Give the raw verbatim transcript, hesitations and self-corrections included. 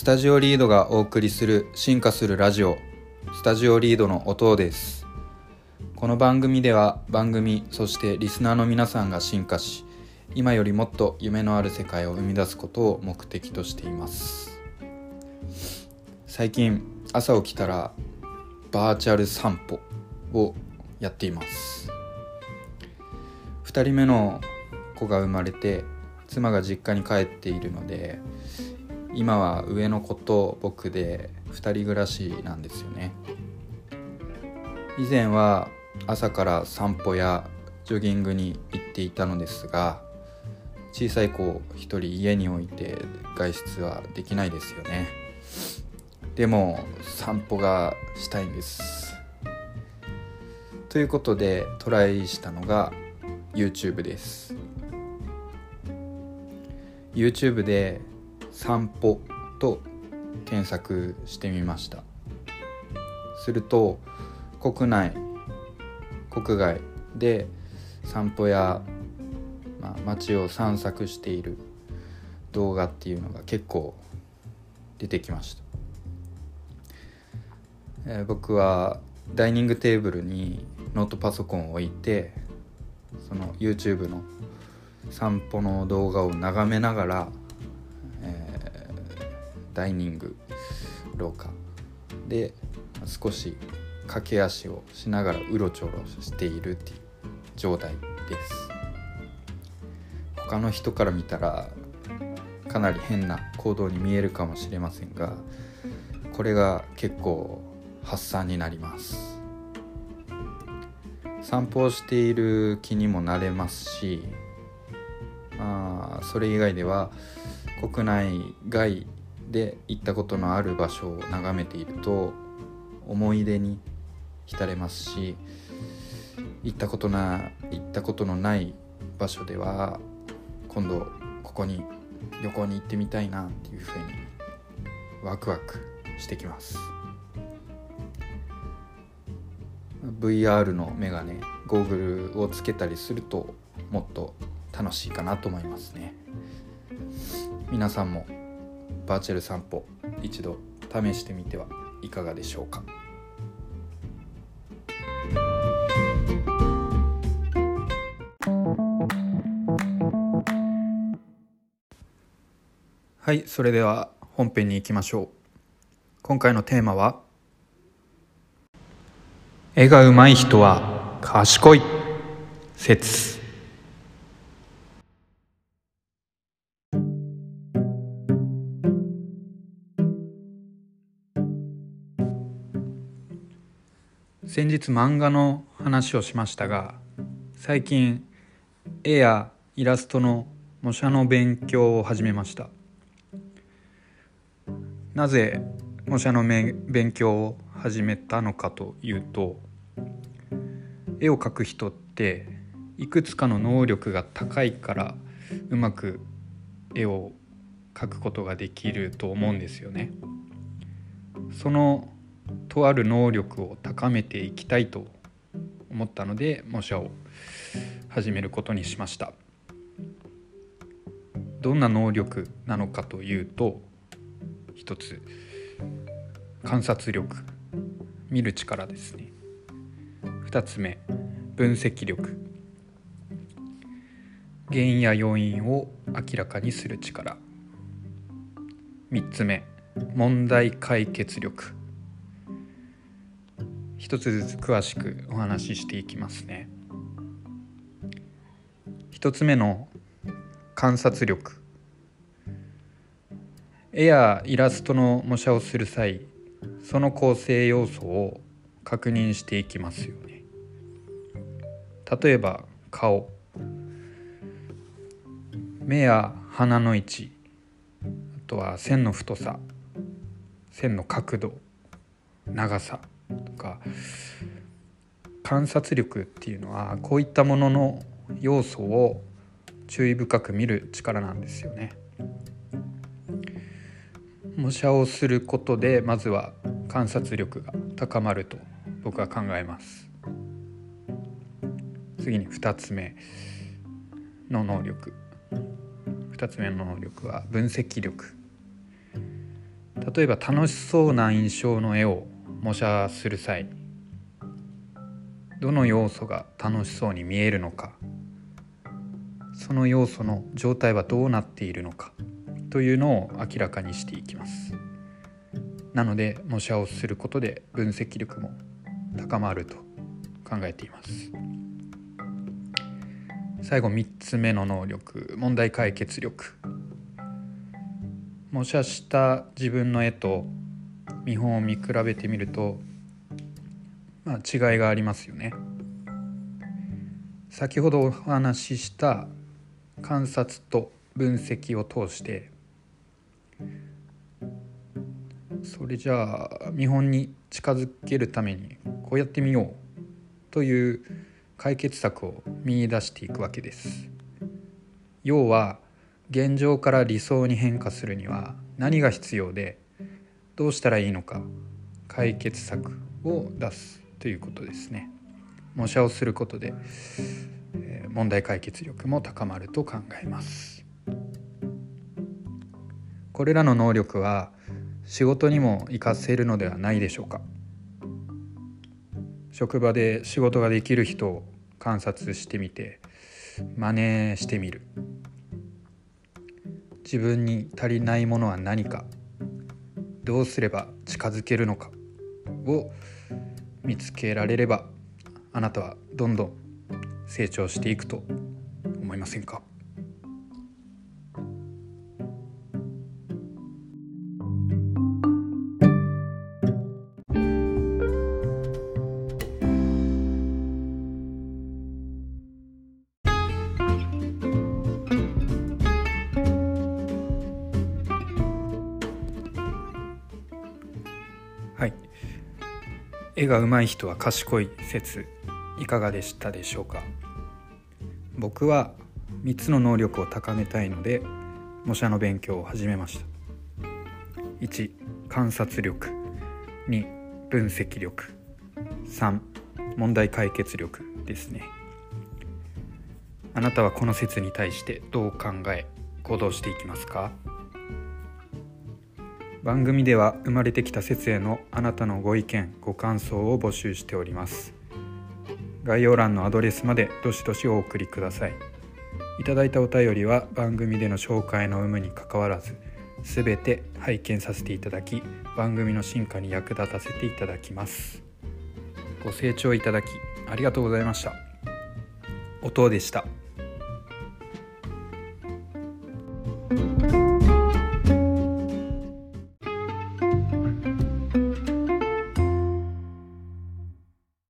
スタジオリードがお送りする進化するラジオ、スタジオリードの音です。この番組では番組そしてリスナーの皆さんが進化し、今よりもっと夢のある世界を生み出すことを目的としています。最近朝起きたらバーチャル散歩をやっています。ふたりめの子が生まれて妻が実家に帰っているので、今は上の子と僕でふたり暮らしなんですよね。以前は朝から散歩やジョギングに行っていたのですが、小さい子を一人家に置いて外出はできないですよね。でも散歩がしたいんです。ということでトライしたのが YouTube です。 YouTube で散歩と検索してみました。すると国内国外で散歩や、まあ、街を散策している動画っていうのが結構出てきました。えー、僕はダイニングテーブルにノートパソコンを置いて、その YouTube の散歩の動画を眺めながらダイニング廊下で少し駆け足をしながらうろちょろしているっていう状態です。他の人から見たらかなり変な行動に見えるかもしれませんが、これが結構発散になります。散歩をしている気にもなれますし、まあ、それ以外では国内外で行ったことのある場所を眺めていると思い出に浸れますし、行ったことな行ったことのない場所では今度ここに旅行に行ってみたいなっていうふうにワクワクしてきます。 ブイアール のメガネゴーグルをつけたりするともっと楽しいかなと思いますね。皆さんもバーチャル散歩一度試してみてはいかがでしょうか。はい、それでは本編に行きましょう。今回のテーマは絵が上手い人は賢い説。先日漫画の話をしましたが、最近絵やイラストの模写の勉強を始めました。なぜ模写の勉強を始めたのかというと、絵を描く人っていくつかの能力が高いからうまく絵を描くことができると思うんですよね。そのとある能力を高めていきたいと思ったので、模写を始めることにしました。どんな能力なのかというと、一つ観察力、見る力ですね。二つ目、分析力、原因や要因を明らかにする力。三つ目、問題解決力。一つずつ詳しくお話ししていきますね。一つ目の観察力。絵やイラストの模写をする際、その構成要素を確認していきますよね。例えば顔、目や鼻の位置、あとは線の太さ、線の角度、長さとか。観察力っていうのはこういったものの要素を注意深く見る力なんですよね。模写をすることでまずは観察力が高まると僕は考えます。次にふたつめの能力。ふたつめの能力は分析力。例えば楽しそうな印象の絵を模写する際、どの要素が楽しそうに見えるのか、その要素の状態はどうなっているのかというのを明らかにしていきます。なので模写をすることで分析力も高まると考えています。最後みっつめの能力、問題解決力。模写した自分の絵と見本を見比べてみると、まあ、違いがありますよね。先ほどお話しした観察と分析を通して、それじゃあ見本に近づけるためにこうやってみようという解決策を見出していくわけです。要は現状から理想に変化するには何が必要で、どうしたらいいのか解決策を出すということですね。模写をすることで問題解決力も高まると考えます。これらの能力は仕事にも活かせるのではないでしょうか。職場で仕事ができる人を観察してみて、真似してみる。自分に足りないものは何か、どうすれば近づけるのかを見つけられれば、あなたはどんどん成長していくと思いませんか？はい、絵が上手い人は賢い説、いかがでしたでしょうか。僕はみっつの能力を高めたいので模写の勉強を始めました。いち観察力、に分析力、さん問題解決力ですね。あなたはこの説に対してどう考え行動していきますか？番組では生まれてきた説へのあなたのご意見ご感想を募集しております。概要欄のアドレスまでどしどしお送りください。いただいたお便りは番組での紹介の有無にかかわらずすべて拝見させていただき、番組の進化に役立たせていただきます。ご清聴いただきありがとうございました。音でした。